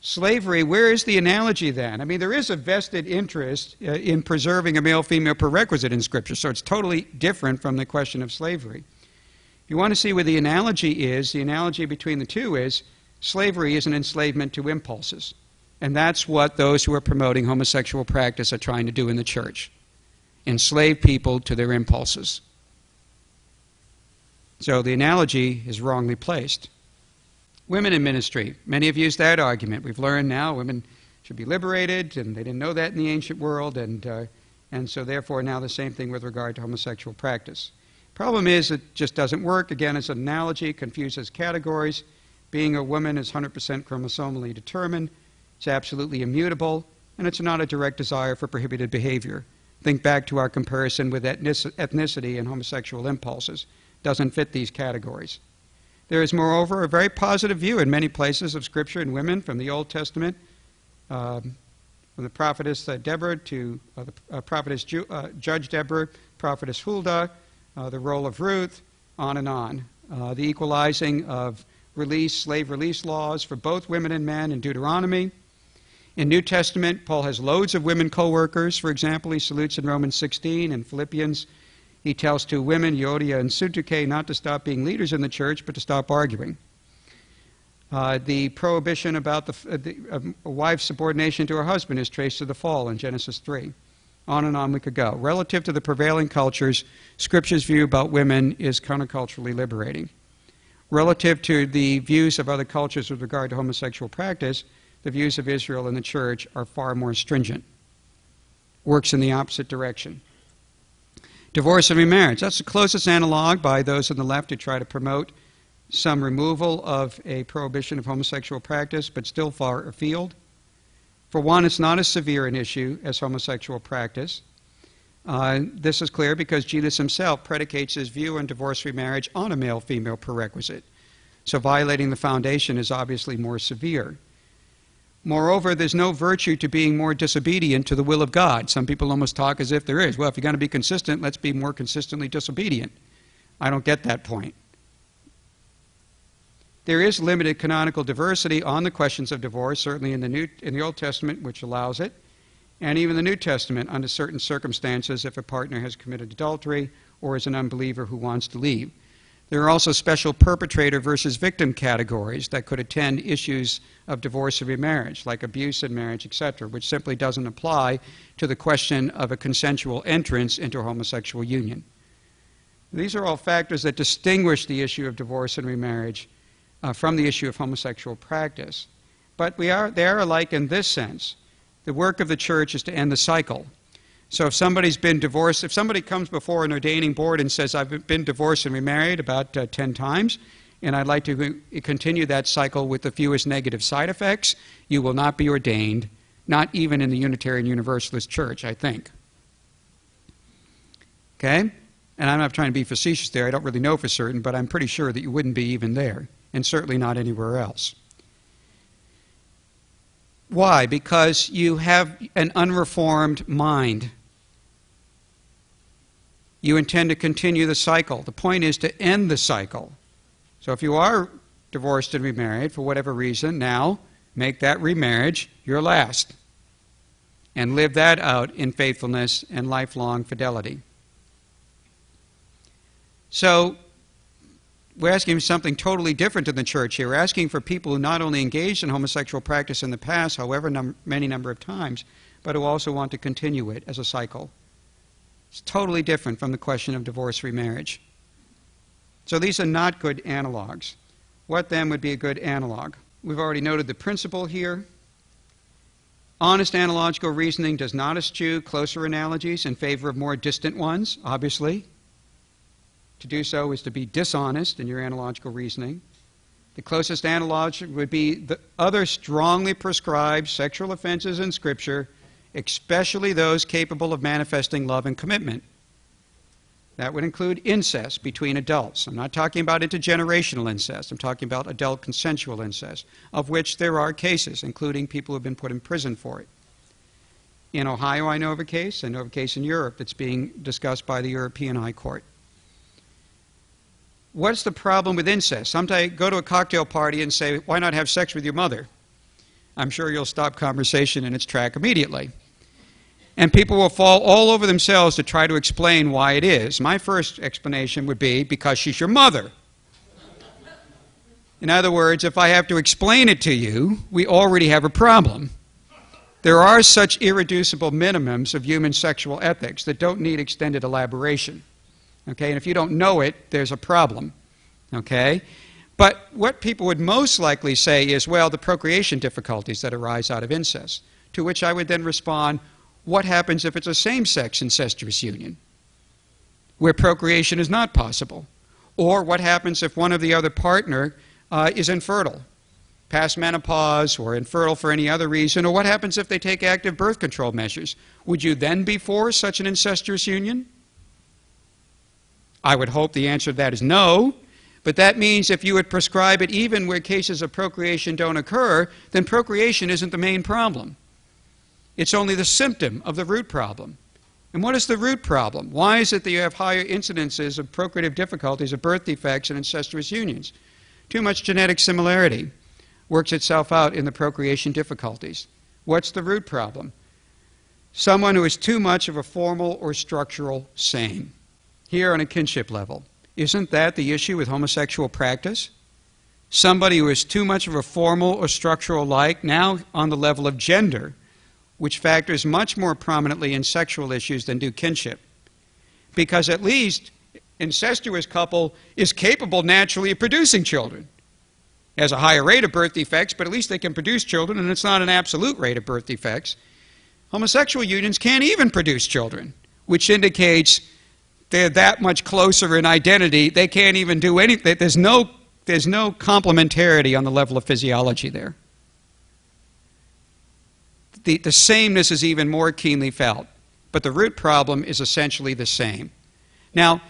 Slavery, where is the analogy then? I mean, there is a vested interest in preserving a male-female prerequisite in Scripture, so it's totally different from the question of slavery. If you want to see where the analogy is, the analogy between the two is slavery is an enslavement to impulses. And that's what those who are promoting homosexual practice are trying to do in the church, enslave people to their impulses. So the analogy is wrongly placed. Women in ministry. Many have used that argument. We've learned now women should be liberated, and they didn't know that in the ancient world, and so therefore now the same thing with regard to homosexual practice. Problem is it just doesn't work. Again, it's an analogy, confuses categories. Being a woman is 100% chromosomally determined. It's absolutely immutable, and it's not a direct desire for prohibited behavior. Think back to our comparison with ethnicity and homosexual impulses. Doesn't fit these categories. There is, moreover, a very positive view in many places of Scripture and women from the Old Testament, from the prophetess Deborah to the prophetess Judge Deborah, prophetess Huldah, the role of Ruth, on and on. The equalizing of slave release laws for both women and men in Deuteronomy. In New Testament, Paul has loads of women co-workers. For example, he salutes in Romans 16 and Philippians. He tells two women, Euodia and Syntyche, not to stop being leaders in the church, but to stop arguing. The prohibition about a wife's subordination to her husband is traced to the fall in Genesis 3. On and on we could go. Relative to the prevailing cultures, Scripture's view about women is counterculturally liberating. Relative to the views of other cultures with regard to homosexual practice, the views of Israel and the church are far more stringent. Works in the opposite direction. Divorce and remarriage. That's the closest analog by those on the left who try to promote some removal of a prohibition of homosexual practice, but still far afield. For one, it's not as severe an issue as homosexual practice. This is clear because Jesus himself predicates his view on divorce remarriage on a male-female prerequisite. So violating the foundation is obviously more severe. Moreover, there's no virtue to being more disobedient to the will of God. Some people almost talk as if there is. Well, if you're going to be consistent, let's be more consistently disobedient. I don't get that point. There is limited canonical diversity on the questions of divorce, certainly in the Old Testament, which allows it, and even the New Testament under certain circumstances if a partner has committed adultery or is an unbeliever who wants to leave. There are also special perpetrator versus victim categories that could attend issues of divorce and remarriage, like abuse in marriage, etc., which simply doesn't apply to the question of a consensual entrance into a homosexual union. These are all factors that distinguish the issue of divorce and remarriage from the issue of homosexual practice. But they are alike in this sense. The work of the church is to end the cycle. So if somebody's been divorced, if somebody comes before an ordaining board and says, I've been divorced and remarried about 10 times, and I'd like to continue that cycle with the fewest negative side effects, you will not be ordained, not even in the Unitarian Universalist Church, I think. Okay? And I'm not trying to be facetious there. I don't really know for certain, but I'm pretty sure that you wouldn't be even there, and certainly not anywhere else. Why? Because you have an unreformed mind. You intend to continue the cycle. The point is to end the cycle. So if you are divorced and remarried for whatever reason, now make that remarriage your last and live that out in faithfulness and lifelong fidelity. So we're asking something totally different in the church here. We're asking for people who not only engaged in homosexual practice in the past, however many number of times, but who also want to continue it as a cycle. It's totally different from the question of divorce remarriage. So these are not good analogs. What then would be a good analog? We've already noted the principle here. Honest analogical reasoning does not eschew closer analogies in favor of more distant ones, obviously. To do so is to be dishonest in your analogical reasoning. The closest analog would be the other strongly prescribed sexual offenses in Scripture, especially those capable of manifesting love and commitment. That would include incest between adults. I'm not talking about intergenerational incest. I'm talking about adult consensual incest, of which there are cases, including people who have been put in prison for it. In Ohio, I know of a case. I know of a case in Europe that's being discussed by the European High Court. What's the problem with incest? Sometime go to a cocktail party and say, why not have sex with your mother? I'm sure you'll stop conversation in its track immediately. And people will fall all over themselves to try to explain why it is. My first explanation would be, because she's your mother. In other words, if I have to explain it to you, we already have a problem. There are such irreducible minimums of human sexual ethics that don't need extended elaboration. Okay, and if you don't know it, there's a problem. Okay? But what people would most likely say is, well, the procreation difficulties that arise out of incest, to which I would then respond, what happens if it's a same-sex incestuous union where procreation is not possible? Or what happens if one of the other partner is infertile, past menopause or infertile for any other reason? Or what happens if they take active birth control measures? Would you then be for such an incestuous union? I would hope the answer to that is no. But that means if you would prescribe it even where cases of procreation don't occur, then procreation isn't the main problem. It's only the symptom of the root problem. And what is the root problem? Why is it that you have higher incidences of procreative difficulties, of birth defects, and incestuous unions? Too much genetic similarity works itself out in the procreation difficulties. What's the root problem? Someone who is too much of a formal or structural same, here on a kinship level. Isn't that the issue with homosexual practice? Somebody who is too much of a formal or structural like, now on the level of gender, which factors much more prominently in sexual issues than do kinship. Because at least incestuous couple is capable naturally of producing children. It has a higher rate of birth defects, but at least they can produce children, and it's not an absolute rate of birth defects. Homosexual unions can't even produce children, which indicates they're that much closer in identity. They can't even do anything. There's no complementarity on the level of physiology there. The sameness is even more keenly felt, but the root problem is essentially the same. Now,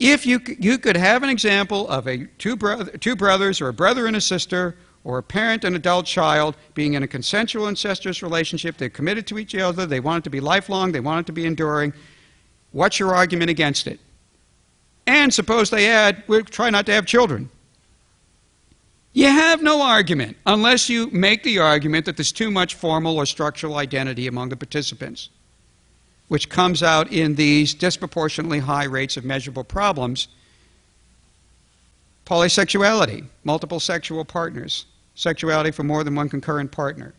if you could have an example of two brothers or a brother and a sister or a parent and adult child being in a consensual incestuous relationship, they're committed to each other, they want it to be lifelong, they want it to be enduring, what's your argument against it? And suppose they add, we'll try not to have children. You have no argument unless you make the argument that there's too much formal or structural identity among the participants, which comes out in these disproportionately high rates of measurable problems: polysexuality, multiple sexual partners, sexuality for more than one concurrent partner,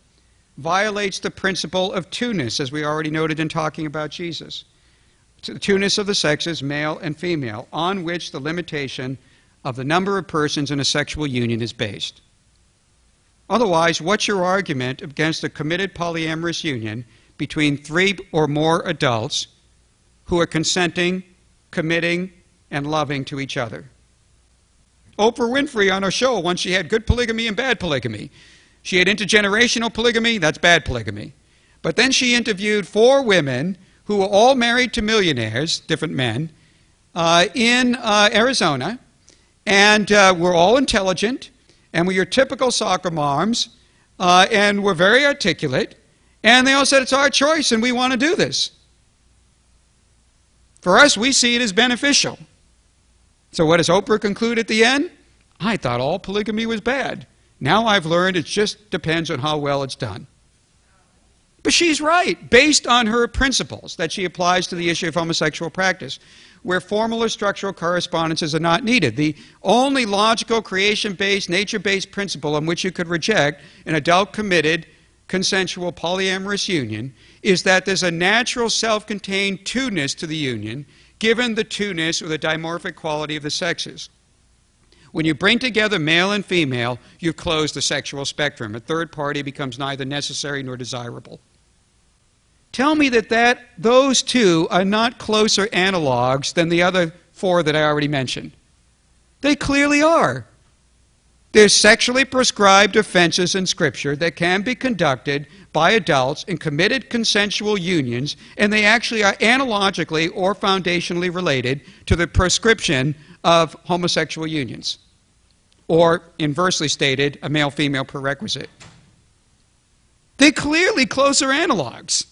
violates the principle of two-ness, as we already noted in talking about Jesus, the two-ness of the sexes, male and female, on which the limitation of the number of persons in a sexual union is based. Otherwise, what's your argument against a committed polyamorous union between three or more adults who are consenting, committing, and loving to each other? Oprah Winfrey on her show once, she had good polygamy and bad polygamy. She had intergenerational polygamy, that's bad polygamy. But then she interviewed four women who were all married to millionaires, different men, in Arizona, and we're all intelligent, and we're your typical soccer moms, and we're very articulate, and they all said it's our choice and we want to do this. For us, we see it as beneficial. So what does Oprah conclude at the end? I thought all polygamy was bad. Now I've learned it just depends on how well it's done. But she's right, based on her principles that she applies to the issue of homosexual practice, where formal or structural correspondences are not needed. The only logical, creation-based, nature-based principle on which you could reject an adult-committed, consensual, polyamorous union is that there's a natural, self-contained two-ness to the union, given the two-ness or the dimorphic quality of the sexes. When you bring together male and female, you've closed the sexual spectrum. A third party becomes neither necessary nor desirable. Tell me that those two are not closer analogs than the other four that I already mentioned. They clearly are. There's sexually prescribed offenses in Scripture that can be conducted by adults in committed consensual unions, and they actually are analogically or foundationally related to the prescription of homosexual unions, or inversely stated, a male-female prerequisite. They're clearly closer analogs.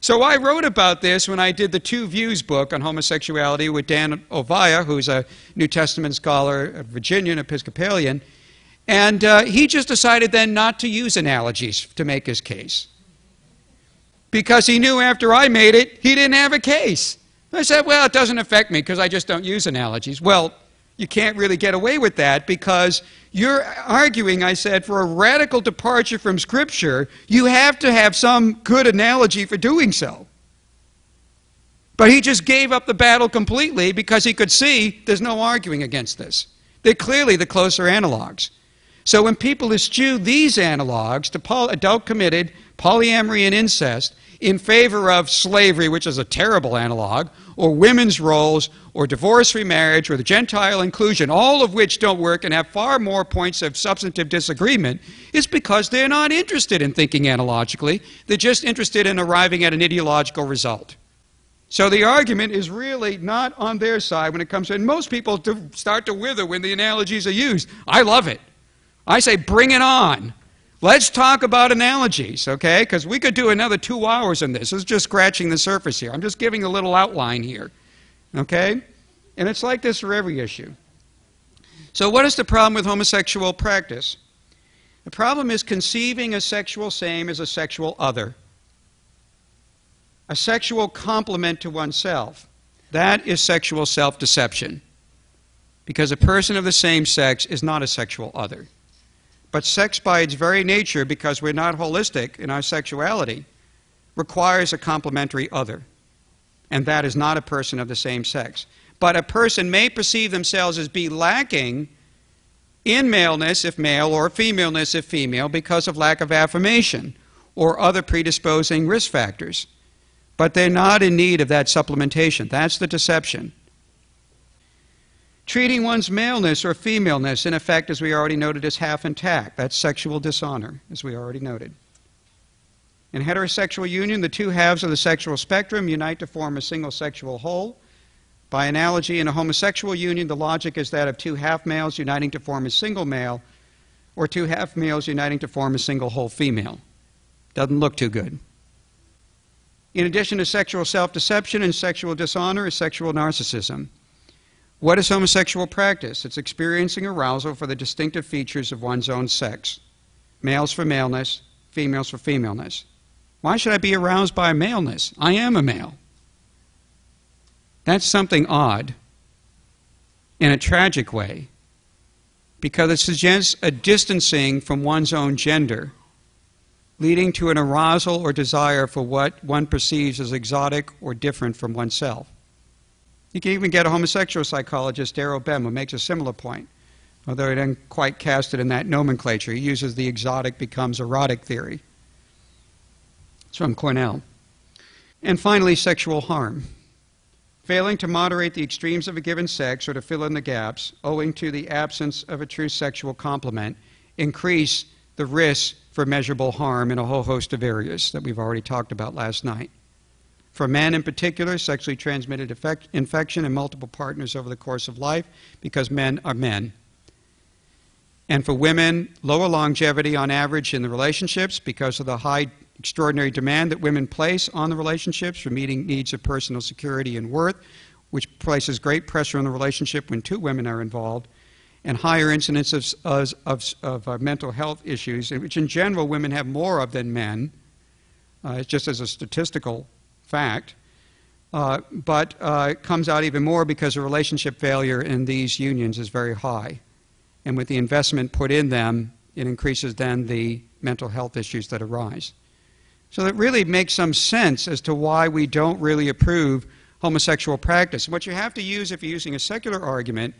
So I wrote about this when I did the Two Views book on homosexuality with Dan Ovaya, who's a New Testament scholar, a Virginian Episcopalian, and he just decided then not to use analogies to make his case, because he knew after I made it, he didn't have a case. I said, well, it doesn't affect me because I just don't use analogies. Well, you can't really get away with that because you're arguing, I said, for a radical departure from Scripture. You have to have some good analogy for doing so. But he just gave up the battle completely because he could see there's no arguing against this. They're clearly the closer analogs. So when people eschew these analogs to adult-committed polyamory and incest in favor of slavery, which is a terrible analog, or women's roles, or divorce, remarriage, or the Gentile inclusion, all of which don't work and have far more points of substantive disagreement, is because they're not interested in thinking analogically. They're just interested in arriving at an ideological result. So the argument is really not on their side when it comes to, and most people do start to wither when the analogies are used. I love it. I say, bring it on. Let's talk about analogies, okay? Because we could do another 2 hours on this. This is just scratching the surface here. I'm just giving a little outline here, okay? And it's like this for every issue. So what is the problem with homosexual practice? The problem is conceiving a sexual same as a sexual other, a sexual complement to oneself. That is sexual self-deception, because a person of the same sex is not a sexual other. But sex, by its very nature, because we're not holistic in our sexuality, requires a complementary other. And that is not a person of the same sex. But a person may perceive themselves as being lacking in maleness, if male, or femaleness, if female, because of lack of affirmation or other predisposing risk factors. But they're not in need of that supplementation. That's the deception. Treating one's maleness or femaleness, in effect, as we already noted, is half intact. That's sexual dishonor, as we already noted. In heterosexual union, the two halves of the sexual spectrum unite to form a single sexual whole. By analogy, in a homosexual union, the logic is that of two half males uniting to form a single male, or two half males uniting to form a single whole female. Doesn't look too good. In addition to sexual self-deception and sexual dishonor is sexual narcissism. What is homosexual practice? It's experiencing arousal for the distinctive features of one's own sex. Males for maleness, females for femaleness. Why should I be aroused by maleness? I am a male. That's something odd in a tragic way, because it suggests a distancing from one's own gender, leading to an arousal or desire for what one perceives as exotic or different from oneself. You can even get a homosexual psychologist, Darryl Bem, who makes a similar point, although he doesn't quite cast it in that nomenclature. He uses the exotic becomes erotic theory. It's from Cornell. And finally, sexual harm. Failing to moderate the extremes of a given sex or to fill in the gaps, owing to the absence of a true sexual complement, increase the risk for measurable harm in a whole host of areas that we've already talked about last night. For men in particular, sexually transmitted infection in multiple partners over the course of life, because men are men. And for women, lower longevity on average in the relationships because of the high extraordinary demand that women place on the relationships for meeting needs of personal security and worth, which places great pressure on the relationship when two women are involved, and higher incidence of mental health issues, which in general women have more of than men, just as a statistical fact, but it comes out even more because the relationship failure in these unions is very high. And with the investment put in them, it increases then the mental health issues that arise. So that really makes some sense as to why we don't really approve homosexual practice. What you have to use if you're using a secular argument,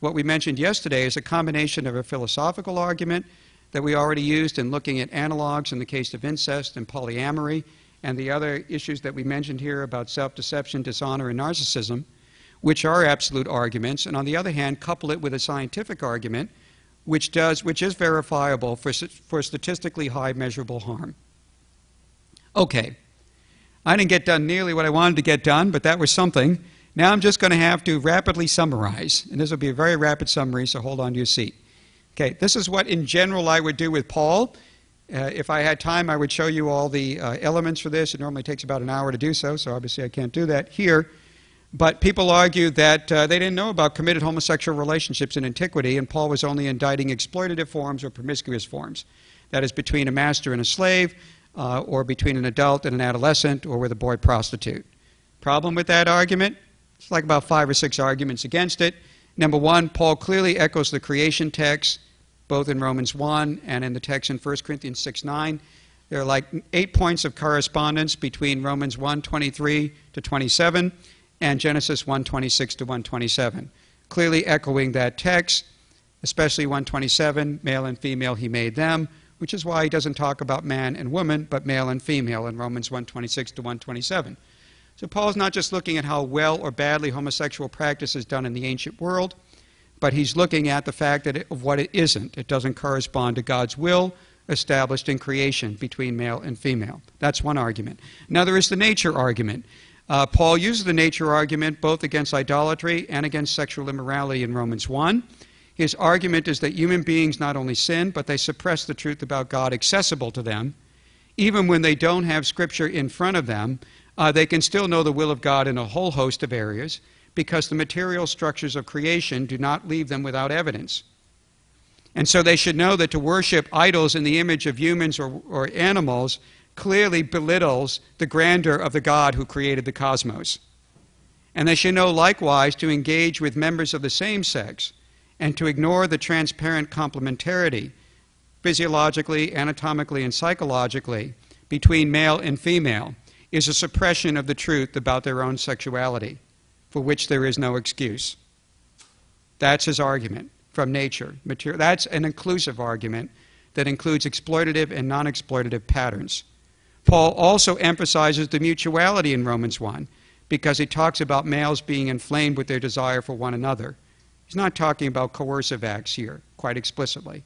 what we mentioned yesterday, is a combination of a philosophical argument that we already used in looking at analogs in the case of incest and polyamory, and the other issues that we mentioned here about self-deception, dishonor, and narcissism, which are absolute arguments, and on the other hand, couple it with a scientific argument, which is verifiable for statistically high measurable harm. Okay, I didn't get done nearly what I wanted to get done, but that was something. Now I'm just going to have to rapidly summarize, and this will be a very rapid summary, so hold on to your seat. Okay, this is what in general I would do with Paul. If I had time, I would show you all the elements for this. It normally takes about an hour to do so, so obviously I can't do that here. But people argue that they didn't know about committed homosexual relationships in antiquity, and Paul was only indicting exploitative forms or promiscuous forms. That is, between a master and a slave, or between an adult and an adolescent, or with a boy prostitute. Problem with that argument? It's like about 5 or 6 arguments against it. Number one, Paul clearly echoes the creation text, both in Romans 1 and in the text in 1 Corinthians 6:9. There are like 8 points of correspondence between Romans 1:23 to 27. And Genesis 1:26 to 1:27, clearly echoing that text, especially 1:27, male and female he made them, which is why he doesn't talk about man and woman, but male and female in Romans 1:26 to 1:27. So Paul's not just looking at how well or badly homosexual practice is done in the ancient world, but he's looking at the fact that of what it isn't. It doesn't correspond to God's will established in creation between male and female. That's one argument. Another is the nature argument. Paul uses the nature argument both against idolatry and against sexual immorality in Romans 1. His argument is that human beings not only sin, but they suppress the truth about God accessible to them. Even when they don't have Scripture in front of them, they can still know the will of God in a whole host of areas because the material structures of creation do not leave them without evidence. And so they should know that to worship idols in the image of humans or animals clearly belittles the grandeur of the God who created the cosmos. And they should know likewise to engage with members of the same sex and to ignore the transparent complementarity physiologically, anatomically, and psychologically between male and female is a suppression of the truth about their own sexuality, for which there is no excuse. That's his argument from nature. That's an inclusive argument that includes exploitative and non-exploitative patterns. Paul also emphasizes the mutuality in Romans 1 because he talks about males being inflamed with their desire for one another. He's not talking about coercive acts here, quite explicitly.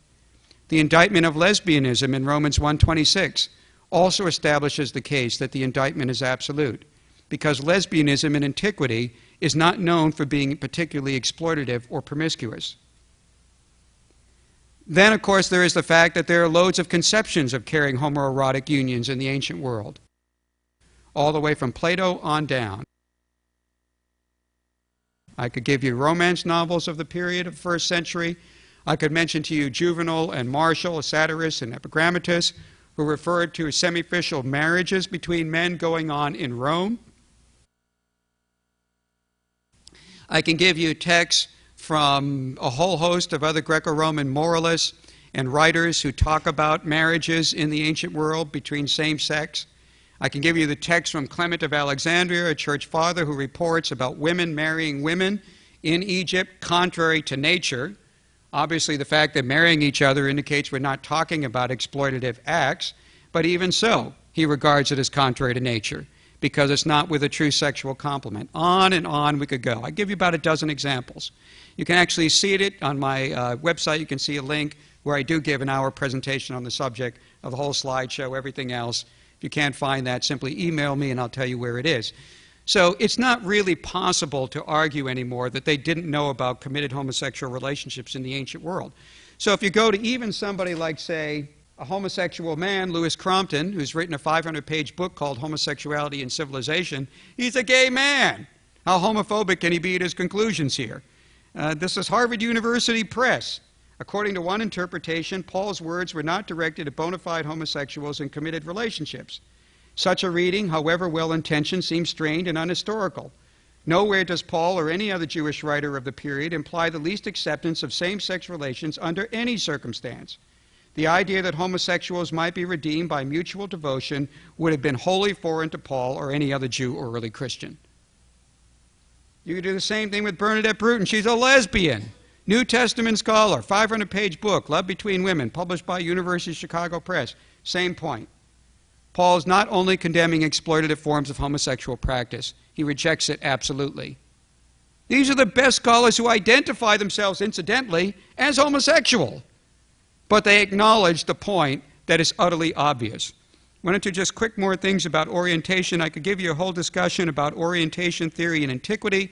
The indictment of lesbianism in Romans 1:26 also establishes the case that the indictment is absolute because lesbianism in antiquity is not known for being particularly exploitative or promiscuous. Then, of course, there is the fact that there are loads of conceptions of carrying homoerotic unions in the ancient world, all the way from Plato on down. I could give you romance novels of the period of the first century. I could mention to you Juvenal and Martial, Satyrus and Epigrammatus, who referred to semi-official marriages between men going on in Rome. I can give you texts from a whole host of other Greco-Roman moralists and writers who talk about marriages in the ancient world between same sex. I can give you the text from Clement of Alexandria, a church father who reports about women marrying women in Egypt contrary to nature. Obviously, the fact that marrying each other indicates we're not talking about exploitative acts, but even so, he regards it as contrary to nature because it's not with a true sexual complement. On and on we could go. I give you about a dozen examples. You can actually see it on my website. You can see a link where I do give an hour presentation on the subject of the whole slideshow, everything else. If you can't find that, simply email me and I'll tell you where it is. So it's not really possible to argue anymore that they didn't know about committed homosexual relationships in the ancient world. So if you go to even somebody like, say, a homosexual man, Lewis Crompton, who's written a 500-page book called Homosexuality and Civilization, he's a gay man. How homophobic can he be at his conclusions here? This is Harvard University Press. According to one interpretation, Paul's words were not directed at bona fide homosexuals in committed relationships. Such a reading, however well-intentioned, seems strained and unhistorical. Nowhere does Paul or any other Jewish writer of the period imply the least acceptance of same-sex relations under any circumstance. The idea that homosexuals might be redeemed by mutual devotion would have been wholly foreign to Paul or any other Jew or early Christian. You could do the same thing with Bernadette Bruton. She's a lesbian, New Testament scholar, 500-page book, Love Between Women, published by University of Chicago Press. Same point. Paul's not only condemning exploitative forms of homosexual practice, he rejects it absolutely. These are the best scholars who identify themselves, incidentally, as homosexual. But they acknowledged the point that is utterly obvious. Went into just quick more things about orientation. I could give you a whole discussion about orientation theory in antiquity.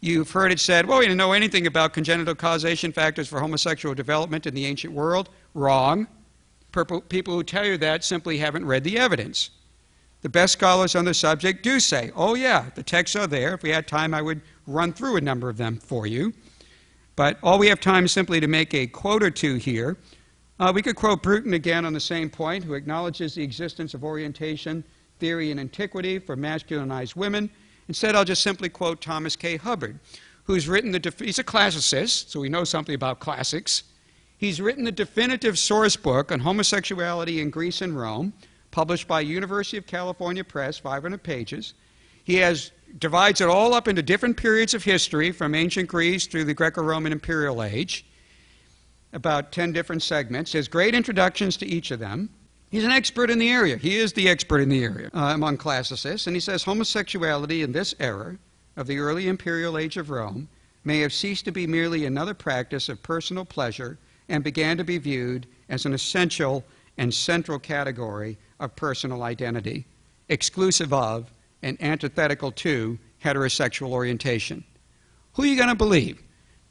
You've heard it said, well, we didn't know anything about congenital causation factors for homosexual development in the ancient world. Wrong. People who tell you that simply haven't read the evidence. The best scholars on the subject do say, oh yeah, the texts are there. If we had time, I would run through a number of them for you. But all we have time is simply to make a quote or two here. We could quote Bruton again on the same point, who acknowledges the existence of orientation theory in antiquity for masculinized women. Instead, I'll just simply quote Thomas K. Hubbard, who's written he's a classicist, so we know something about classics. He's written the definitive source book on homosexuality in Greece and Rome, published by University of California Press, 500 pages. He divides it all up into different periods of history, from ancient Greece through the Greco-Roman imperial age, about 10 different segments. He has great introductions to each of them. He's an expert in the area. He is the expert in the area among classicists. And he says homosexuality in this era of the early imperial age of Rome may have ceased to be merely another practice of personal pleasure and began to be viewed as an essential and central category of personal identity, exclusive of and antithetical to heterosexual orientation. Who are you going to believe?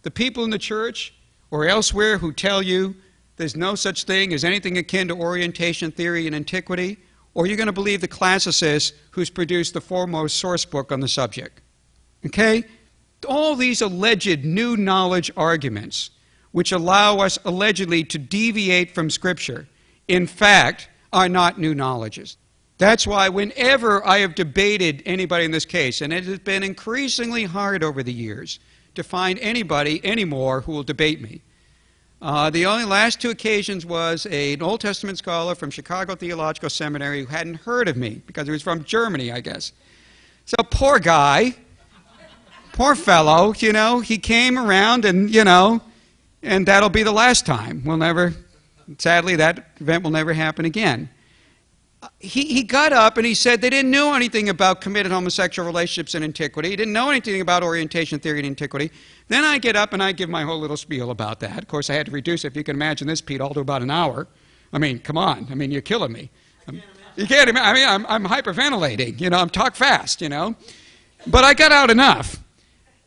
The people in the church or elsewhere who tell you there's no such thing as anything akin to orientation theory in antiquity, or you're going to believe the classicist who's produced the foremost source book on the subject? Okay? All these alleged new knowledge arguments, which allow us allegedly to deviate from Scripture, in fact, are not new knowledges. That's why whenever I have debated anybody in this case, and it has been increasingly hard over the years to find anybody anymore who will debate me. The only last two occasions was an Old Testament scholar from Chicago Theological Seminary who hadn't heard of me because he was from Germany, I guess. So poor guy, poor fellow, you know, he came around and, you know, and that'll be the last time. We'll never, sadly, that event will never happen again. He got up and he said they didn't know anything about committed homosexual relationships in antiquity. He didn't know anything about orientation theory in antiquity. Then I get up and I give my whole little spiel about that. Of course, I had to reduce it. If you can imagine this, Pete, all to about an hour. I mean, come on. I mean, you're killing me. You can't imagine. I mean, I'm hyperventilating. You know, I'm talk fast, you know. But I got out enough.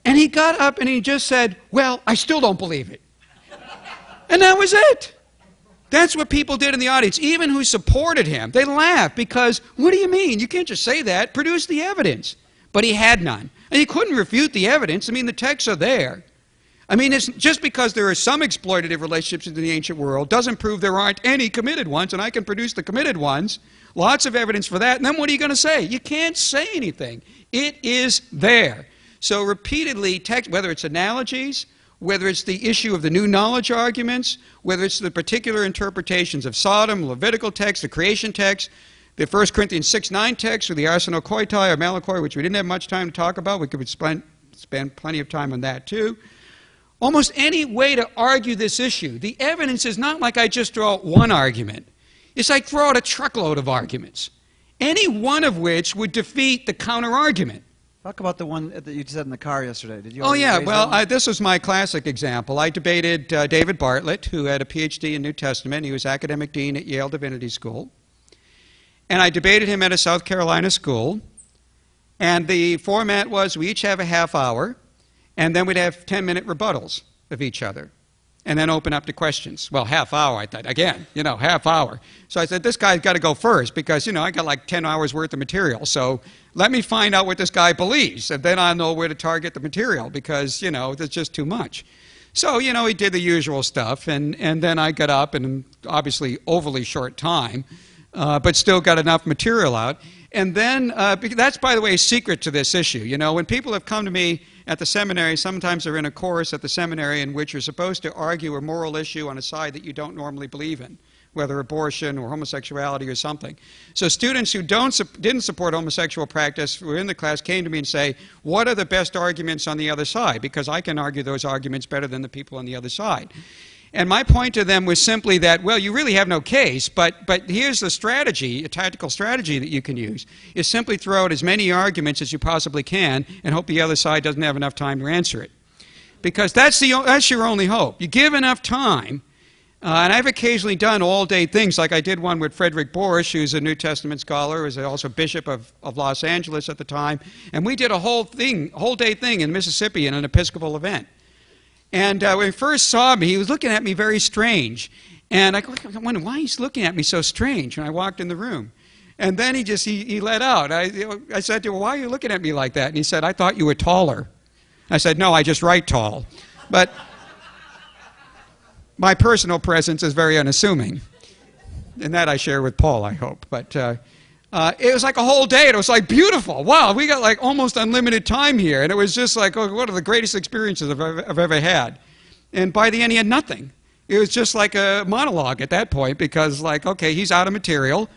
And he got up and he just said, well, I still don't believe it. And that was it. That's what people did in the audience, even who supported him. They laughed because, what do you mean? You can't just say that. Produce the evidence. But he had none. And he couldn't refute the evidence. I mean, the texts are there. I mean, it's just because there are some exploitative relationships in the ancient world doesn't prove there aren't any committed ones, and I can produce the committed ones. Lots of evidence for that. And then what are you going to say? You can't say anything. It is there. So repeatedly, text, whether it's analogies, whether it's the issue of the new knowledge arguments, whether it's the particular interpretations of Sodom, Levitical text, the creation text, the 1 Corinthians 6:9 text, or the arsenokoitai or malakoi, which we didn't have much time to talk about. We could spend plenty of time on that too. Almost any way to argue this issue, the evidence is not like I just throw out one argument. It's like throw out a truckload of arguments, any one of which would defeat the counter-argument. Talk about the one that you said in the car yesterday. Did you? Oh, yeah. Well, this was my classic example. I debated David Bartlett, who had a Ph.D. in New Testament. He was academic dean at Yale Divinity School. And I debated him at a South Carolina school. And the format was we each have a half hour, and then we'd have 10-minute rebuttals of each other, and then open up to questions. Well, half hour, I thought. Again, you know, half hour. So I said, this guy's got to go first because, you know, I got like 10 hours worth of material. So let me find out what this guy believes, and then I'll know where to target the material because, you know, there's just too much. So, you know, he did the usual stuff, and then I got up, and obviously overly short time, but still got enough material out. And then, that's, by the way, a secret to this issue. You know, when people have come to me at the seminary, sometimes they're in a course at the seminary in which you're supposed to argue a moral issue on a side that you don't normally believe in, whether abortion or homosexuality or something. So students who didn't support homosexual practice who were in the class came to me and say, what are the best arguments on the other side? Because I can argue those arguments better than the people on the other side. And my point to them was simply that, well, you really have no case, but here's the strategy, a tactical strategy that you can use, is simply throw out as many arguments as you possibly can and hope the other side doesn't have enough time to answer it. Because that's your only hope. You give enough time, And I've occasionally done all-day things, like I did one with Frederick Borish, who's a New Testament scholar, who's also Bishop of Los Angeles at the time, and we did a whole-day thing in Mississippi in an Episcopal event. And when he first saw me, he was looking at me very strange, and I wondered why he's looking at me so strange. And I walked in the room, and then he just he let out. I said to him, "Why are you looking at me like that?" And he said, "I thought you were taller." I said, "No, I just write tall, but." My personal presence is very unassuming, and that I share with Paul, I hope. But it was like a whole day, and it was like beautiful. Wow, we got like almost unlimited time here, and it was just like one of the greatest experiences I've ever had. And by the end, he had nothing. It was just like a monologue at that point, because like, okay, he's out of material.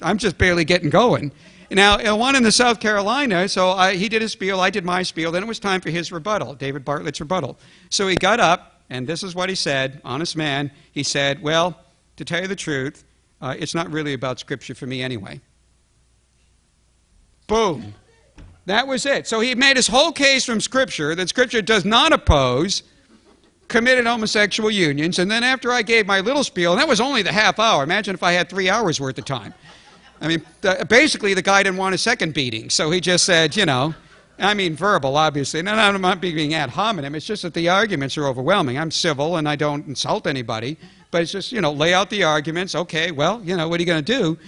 I'm just barely getting going. Now, I wanted in South Carolina, so he did his spiel, I did my spiel, then it was time for his rebuttal, David Bartlett's rebuttal. So he got up. And this is what he said, honest man. He said, well, to tell you the truth, it's not really about Scripture for me anyway. Boom. That was it. So he made his whole case from Scripture, that Scripture does not oppose committed homosexual unions. And then after I gave my little spiel, and that was only the half hour. Imagine if I had 3 hours worth of time. I mean, basically the guy didn't want a second beating. So he just said, you know. I mean verbal, obviously, and I'm not being ad hominem, it's just that the arguments are overwhelming. I'm civil and I don't insult anybody, but it's just, you know, lay out the arguments, okay, well, you know, what are you going to do?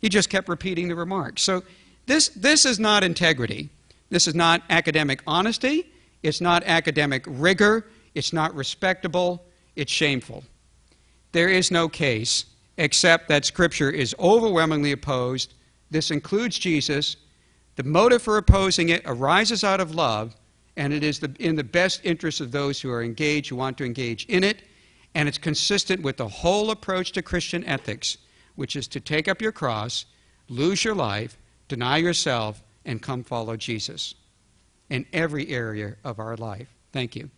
He just kept repeating the remarks. So this is not integrity. This is not academic honesty. It's not academic rigor. It's not respectable. It's shameful. There is no case except that Scripture is overwhelmingly opposed. This includes Jesus. The motive for opposing it arises out of love, and it is in the best interest of those who are engaged, who want to engage in it, and it's consistent with the whole approach to Christian ethics, which is to take up your cross, lose your life, deny yourself, and come follow Jesus in every area of our life. Thank you.